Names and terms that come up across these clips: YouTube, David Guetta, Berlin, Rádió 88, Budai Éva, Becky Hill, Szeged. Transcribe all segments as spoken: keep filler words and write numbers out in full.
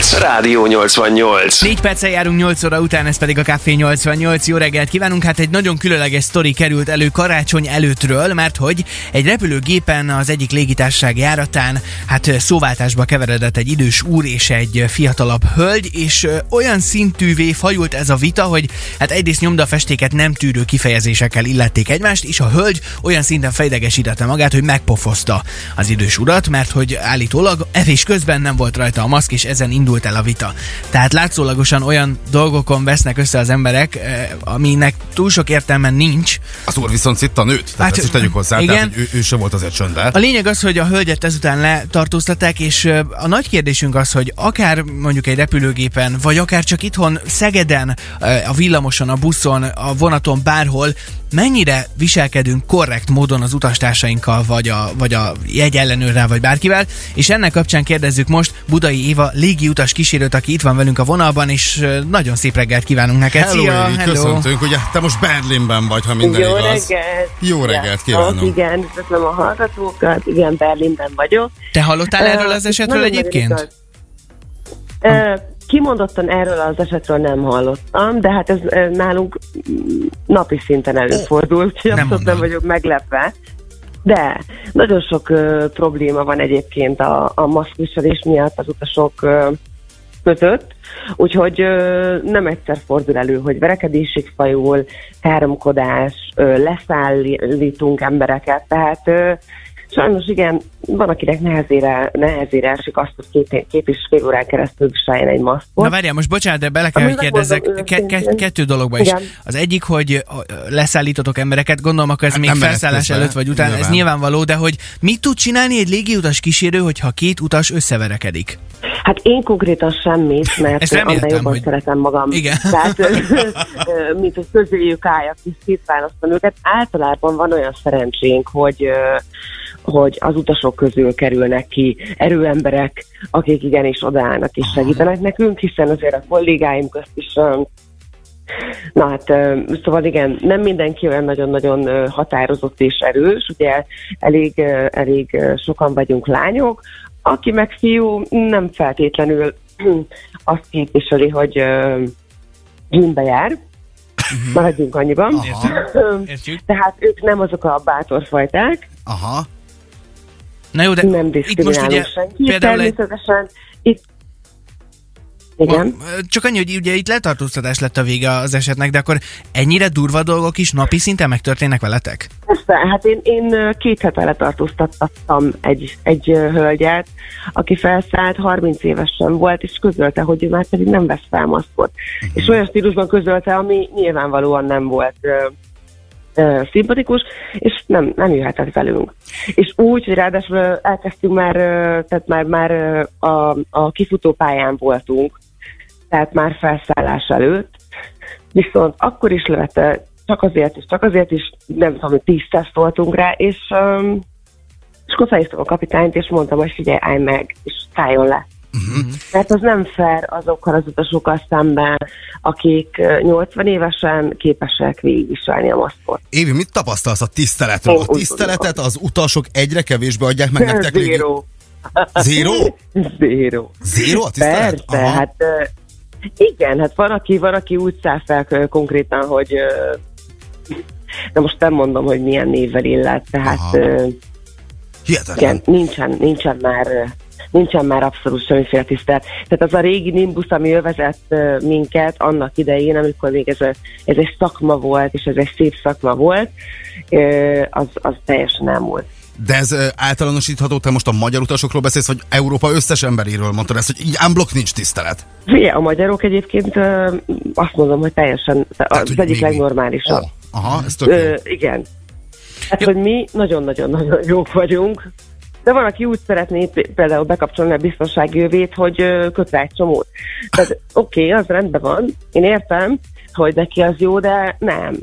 nyolcvannyolc. Rádió nyolcvannyolc. négy perccel járunk nyolc óra után, ez pedig a Káfé nyolcvannyolc. Jó reggelt kívánunk! Hát egy nagyon különleges sztori került elő karácsony előttről, mert hogy egy repülőgépen az egyik légitársaság járatán hát szóváltásba keveredett egy idős úr és egy fiatalabb hölgy, és olyan szintűvé fajult ez a vita, hogy hát egyrészt nyomdafestéket nem tűrő kifejezésekkel illették egymást, és a hölgy olyan szinten fejdegesítette magát, hogy megpofozta az idős urat, mert hogy állítólag evés közben nem volt rajta a maszk, és ezen indult el a vita. Tehát látszólagosan olyan dolgokon vesznek össze az emberek, aminek túl sok értelme nincs. Az úr viszont szitta nőt, tehát hát, ezt tegyük hozzá, igen. Tehát ő, ő sem volt azért csöndel. A lényeg az, hogy a hölgyet ezután letartóztatták, és a nagy kérdésünk az, hogy akár mondjuk egy repülőgépen, vagy akár csak itthon, Szegeden, a villamoson, a buszon, a vonaton, bárhol, mennyire viselkedünk korrekt módon az utastársainkkal, vagy a, vagy a jegyellenőrrel, vagy bárkivel, és ennek kapcsán kérdezzük most Budai Éva légiutas kísérőt, aki itt van velünk a vonalban, és nagyon szép reggelt kívánunk neked. Hello, szia! Hello. Köszöntünk, ugye te most Berlinben vagy, ha minden jó igaz. Reggelt. Jó reggelt kívánunk! Oh, igen, köszönöm a hallgatókat, igen, Berlinben vagyok. Te hallottál erről uh, az esetről egyébként? Kimondottan erről az esetről nem hallottam, de hát ez, ez nálunk napi szinten előfordul, úgyhogy abszolút nem vagyok meglepve. De nagyon sok uh, probléma van egyébként a, a maszkviselés miatt az utasok uh, között, úgyhogy uh, nem egyszer fordul elő, hogy verekedésig fajul, káromkodás, uh, leszállítunk embereket, tehát... Uh, Sajnos igen, van, akinek nehezére, nehezére esik azt, hogy két, két és fél órán keresztül viseljen egy maszkot. Na várjál, most bocsánat, de bele kell, hogy kérdezzek. Ke- ke- kettő dologba is. Igen. Az egyik, hogy leszállítotok embereket, gondolom, akkor ez hát még felszállás előtt vagy után, nyilván. Ez nyilvánvaló, de hogy mit tud csinálni egy légiutas kísérő, hogyha két utas összeverekedik? Hát én konkrétan semmit, mert annál jobban hogy... szeretem magam. Igen. Tehát, mint hogy közéjük álljak, és szétválasztom őket. Általában van olyan szerencsénk, hogy hogy az utasok közül kerülnek ki erőemberek, akik igenis odaállnak és segítenek nekünk, hiszen azért a kollégáim közt is... Na hát, szóval igen, nem mindenki olyan nagyon-nagyon határozott és erős, ugye elég, elég sokan vagyunk lányok, aki meg fiú nem feltétlenül azt képviseli, hogy gyűnbe jár, uh-huh. Maradjunk annyiban. Tehát ők nem azok a bátorfajták. Aha. Na jó, de nem diszkriminálunk senki, természetesen itt... Igen. Csak annyi, hogy ugye itt letartóztatás lett a vége az esetnek, de akkor ennyire durva dolgok is napi szinten megtörténnek veletek? Persze, hát én, én két hete letartóztattam egy, egy hölgyet, aki felszállt, harminc évesen volt, és közölte, hogy ő már pedig nem vesz fel maszkot. Uh-huh. És olyan stílusban közölte, ami nyilvánvalóan nem volt... szimpatikus, és nem, nem jöhetett velünk. És úgy, hogy ráadásul elkezdtünk már, tehát már, már a, a kifutópályán voltunk, tehát már felszállás előtt, viszont akkor is levette, csak azért is, csak azért is, nem tudom, hogy tízszer szóltunk rá, és, és akkor felhívtam a kapitányt, és mondtam, hogy figyelj, állj meg, és szálljon le. Uh-huh. Mert az nem fair azokkal az utasokkal szemben, akik nyolcvan évesen képesek végigviselni a maszkot. Évi, mit tapasztalsz a tiszteletről? Én a tiszteletet az utasok egyre kevésbé adják meg nektek. Zéro. Zéro? Zéro. Zéro a tisztelet? Persze, hát igen, hát van aki, van, aki úgy száll fel konkrétan, hogy de most nem mondom, hogy milyen névvel illet, tehát igen, nincsen, nincsen már Nincsen már abszolút semmiféle tisztelet. Tehát az a régi nimbusz, ami övezett minket annak idején, amikor még ez, a, ez egy szakma volt, és ez egy szép szakma volt, az, az teljesen elmúlt. De ez általánosítható, te most a magyar utasokról beszélsz, vagy Európa összes emberéről mondtad ezt, hogy így unblock nincs tisztelet? Igen, a magyarok egyébként azt mondom, hogy teljesen tehát, az hogy egyik legnormálisabb. Oh, aha, ez Ö, igen. Hát, hogy mi nagyon-nagyon-nagyon jók vagyunk. De van, aki úgy szeretné például bekapcsolni a biztonsági jövét, hogy köt rá egy csomót. Tehát oké, okay, az rendben van, én értem, hogy neki az jó, de nem.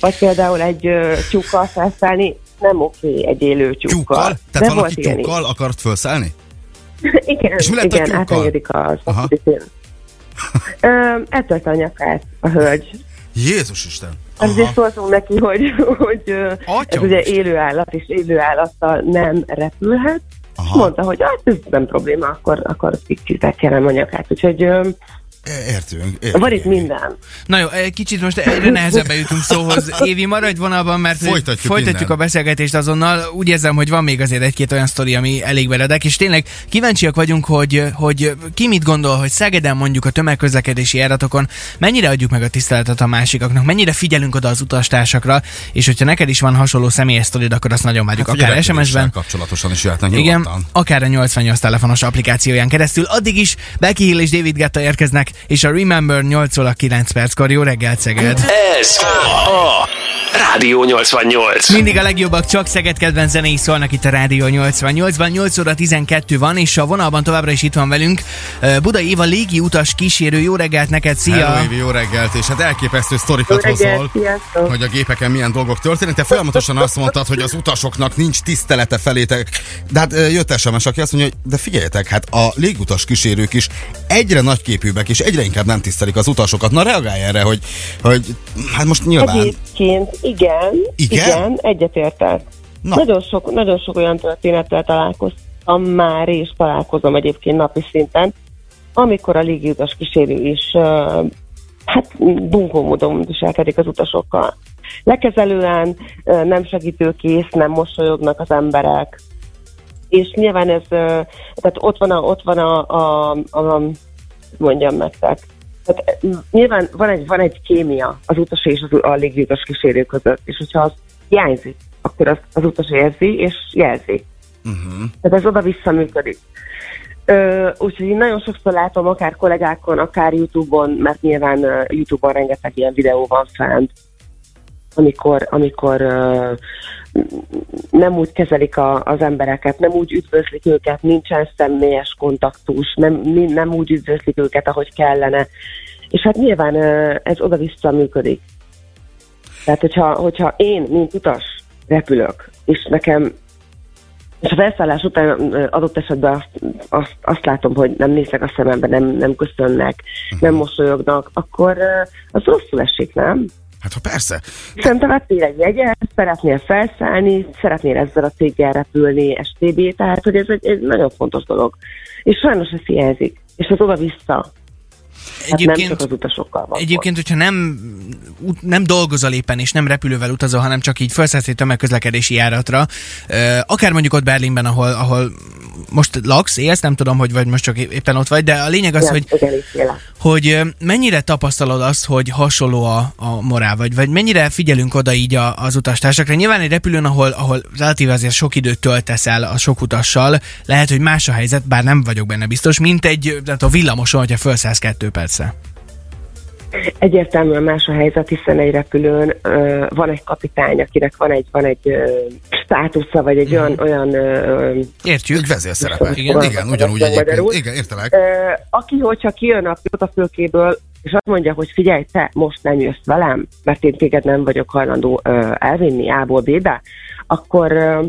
Vagy például egy uh, tyúkkal felszállni, nem oké, okay, egy élő tyúkkal. Tyúkkal? Tehát de valaki tyúkkal akart felszállni? Igen, igen, átengedik az. Eltölte a nyakát a hölgy. Jézus Isten! Azért szóltunk neki, hogy, hogy ez ugye élő állat, és élő állattal nem repülhet, Aha. Mondta, hogy hát ez nem probléma, akkor, akkor kicsit kérem a nyakát, úgyhogy... Értünk, értünk. Van itt minden. Na jó, kicsit most egyre nehezebben jutunk szóhoz. Évi, maradj vonalban, mert folytatjuk, folytatjuk a beszélgetést azonnal. Úgy érzem, hogy van még azért egy-két olyan sztori, ami elég beledek, és tényleg kíváncsiak vagyunk, hogy, hogy ki mit gondol, hogy Szegeden mondjuk a tömegközlekedési járatokon mennyire adjuk meg a tiszteletet a másikaknak, mennyire figyelünk oda az utastársakra, és hogyha neked is van hasonló személyes sztorid, akkor azt nagyon várjuk, hát, akár es em es-ben. Kapcsolatosan is jöhetnek. Igen, nyugodtan. Akár a nyolcvannyolc telefonos applikációján keresztül. Addig is Becky Hill és David Guetta érkeznek, és a Remember nyolc óra kilenc perckor. Jó reggelt, Szeged! Ez a Rádió nyolcvannyolc. Mindig a legjobbak, csak Szeged kedvenc zenéi szólnak itt a Rádió nyolcvannyolcban. nyolc óra tizenkettő van, és a vonalban továbbra is itt van velünk Budai Éva, légi utas kísérő. Jó reggelt neked, szia! Hello, Évi, jó reggelt! És hát elképesztő sztorikat hozol, sziasztok, hogy a gépeken milyen dolgok történnek. Te folyamatosan azt mondtad, hogy az utasoknak nincs tisztelete felétek. De hát jött es em es, aki azt mondja, hogy de figyeljetek, hát a légutas kísérők is egyre nagyképűbbek, és egyre inkább nem tisztelik az utasokat. Na reagálj erre, hogy, hogy hát most nyilván... Egyébként igen, igen, igen egyetértek. Na. Nagyon sok, nagyon sok olyan történettel találkoztam már, és találkozom egyébként napi szinten, amikor a légiutas kísérő is hát bunkó módon viselkedik az utasokkal. Lekezelően, nem segítőkész, nem mosolyognak az emberek, és nyilván ez, tehát ott van a, ott van a, a, a mondjam nektek. Tehát, nyilván van egy, van egy kémia az utas és az, a légiutas kísérő között, és hogyha az hiányzik, akkor az, az utas érzi és jelzi. Uh-huh. Tehát ez oda-vissza működik. Úgyhogy én nagyon sokszor látom, akár kollégákon, akár YouTube-on, mert nyilván uh, YouTube-on rengeteg ilyen videó van fent, amikor, amikor uh, nem úgy kezelik a, az embereket, nem úgy üdvözlik őket, nincsen személyes kontaktus, nem, nem úgy üdvözlik őket, ahogy kellene. És hát nyilván ez oda-vissza működik. Tehát, hogyha, hogyha én, mint utas, repülök, és nekem, és a felszállás után adott esetben azt, azt, azt látom, hogy nem néznek a szemembe, nem, nem köszönnek, nem mosolyognak, akkor az rosszul esik, nem? Hát ha persze. Szerintem hát tényleg jegyel, szeretnél felszállni, szeretnél ezzel a céggel repülni, es té bé, tehát hogy ez egy, egy nagyon fontos dolog. És sajnos ez hiányzik. És az oda-vissza. Hát egyébként, nem csak az utasokkal van. Egyébként, hogyha nem, nem dolgozol éppen, és nem repülővel utazol, hanem csak így felszállsz egy tömegközlekedési járatra, akár mondjuk ott Berlinben, ahol, ahol most laksz, élsz, nem tudom, hogy vagy most csak éppen ott vagy, de a lényeg az, ja, hogy, hogy mennyire tapasztalod azt, hogy hasonló a, a morál, vagy, vagy mennyire figyelünk oda így a, az utastársakra. Nyilván egy repülőn, ahol, ahol relatíve azért sok időt töltesz el a sok utassal, lehet, hogy más a helyzet, bár nem vagyok benne biztos, mint egy a villamoson, hogyha felszállsz kettő perce. Egyértelműen más a helyzet, hiszen egy repülőn uh, van egy kapitány, akinek van egy, van egy uh, státusza, vagy egy mm-hmm. olyan... olyan uh, Értjük, vezérszerepe. Igen, igen, ugyanúgy egyébként. Igen, értelek. Uh, aki, hogyha kijön a pilotafülkéből, és azt mondja, hogy figyelj, te most nem jössz velem, mert én téged nem vagyok hajlandó uh, elvinni A-ból B-be, akkor... Uh,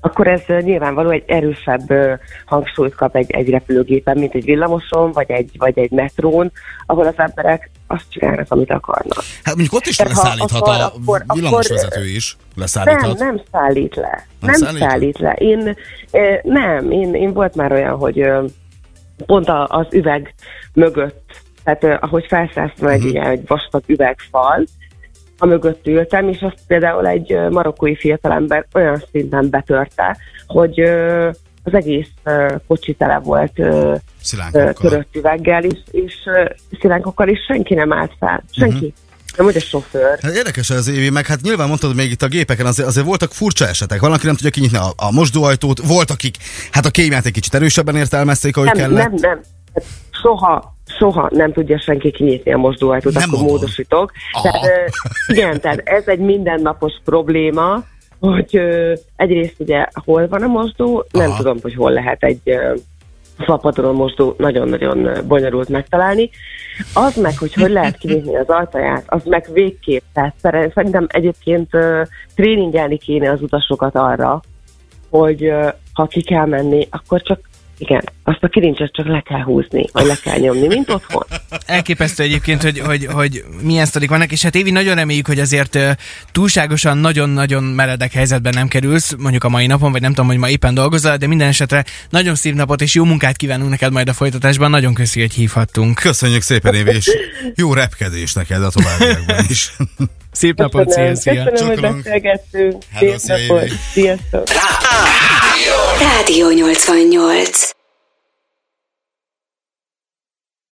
akkor ez nyilvánvaló egy erősebb uh, hangsúlyt kap egy, egy repülőgépen, mint egy villamoson, vagy egy, vagy egy metrón, ahol az emberek azt csinálnak, amit akarnak. Hát mondjuk ott is leszállíthat a akkor, villamosvezető akkor, is. Leszállíthat. Nem, nem szállít le. Nem, nem szállít, szállít le. Én, eh, nem, én, én volt már olyan, hogy eh, pont a, az üveg mögött, tehát eh, ahogy felszálltam egy, uh-huh. egy vastag üvegfal, a mögött ültem, és azt például egy marokkói fiatalember olyan szinten betörte, hogy az egész kocsi tele volt törött üveggel, és, és szilánkokkal, és senki nem állt fel. Senki. Uh-huh. Nem, hogy a sofőr. Hát érdekes ez, Évi, meg hát nyilván mondtad, hogy még itt a gépeken azért, azért voltak furcsa esetek. Van, aki nem tudja kinyitni a, a mosdóajtót, volt, akik hát a kémiát egy kicsit erősebben értelmezték, ahogy nem, kellett. Nem, nem, nem. Soha Soha nem tudja senki kinyitni a mosdóajtót, akkor mondom. Módosítok. Tehát, igen, tehát ez egy mindennapos probléma, hogy egyrészt ugye hol van a mosdó, nem Aha. tudom, hogy hol lehet egy fapadon mosdó, nagyon-nagyon bonyolult megtalálni. Az meg, hogy hogy lehet kinyitni az ajtaját, az meg végképp. Tehát szerintem egyébként tréningelni kéne az utasokat arra, hogy ha ki kell menni, akkor csak Igen, azt a kilincset csak le kell húzni, vagy le kell nyomni, mint otthon. Elképesztő egyébként, hogy, hogy, hogy milyen sztorik vannak, és hát Évi, nagyon reméljük, hogy azért túlságosan nagyon-nagyon meredek helyzetben nem kerülsz, mondjuk a mai napon, vagy nem tudom, hogy ma éppen dolgozol, de minden esetre nagyon szép napot és jó munkát kívánunk neked majd a folytatásban, nagyon köszi, hogy hívhattunk. Köszönjük szépen, Évi, és jó repkedés neked a továbbiakban is. Szép napot, szia, szia. Köszönöm, hogy beszélgettünk. Szép napot, sziasztok. Rádió nyolcvannyolc.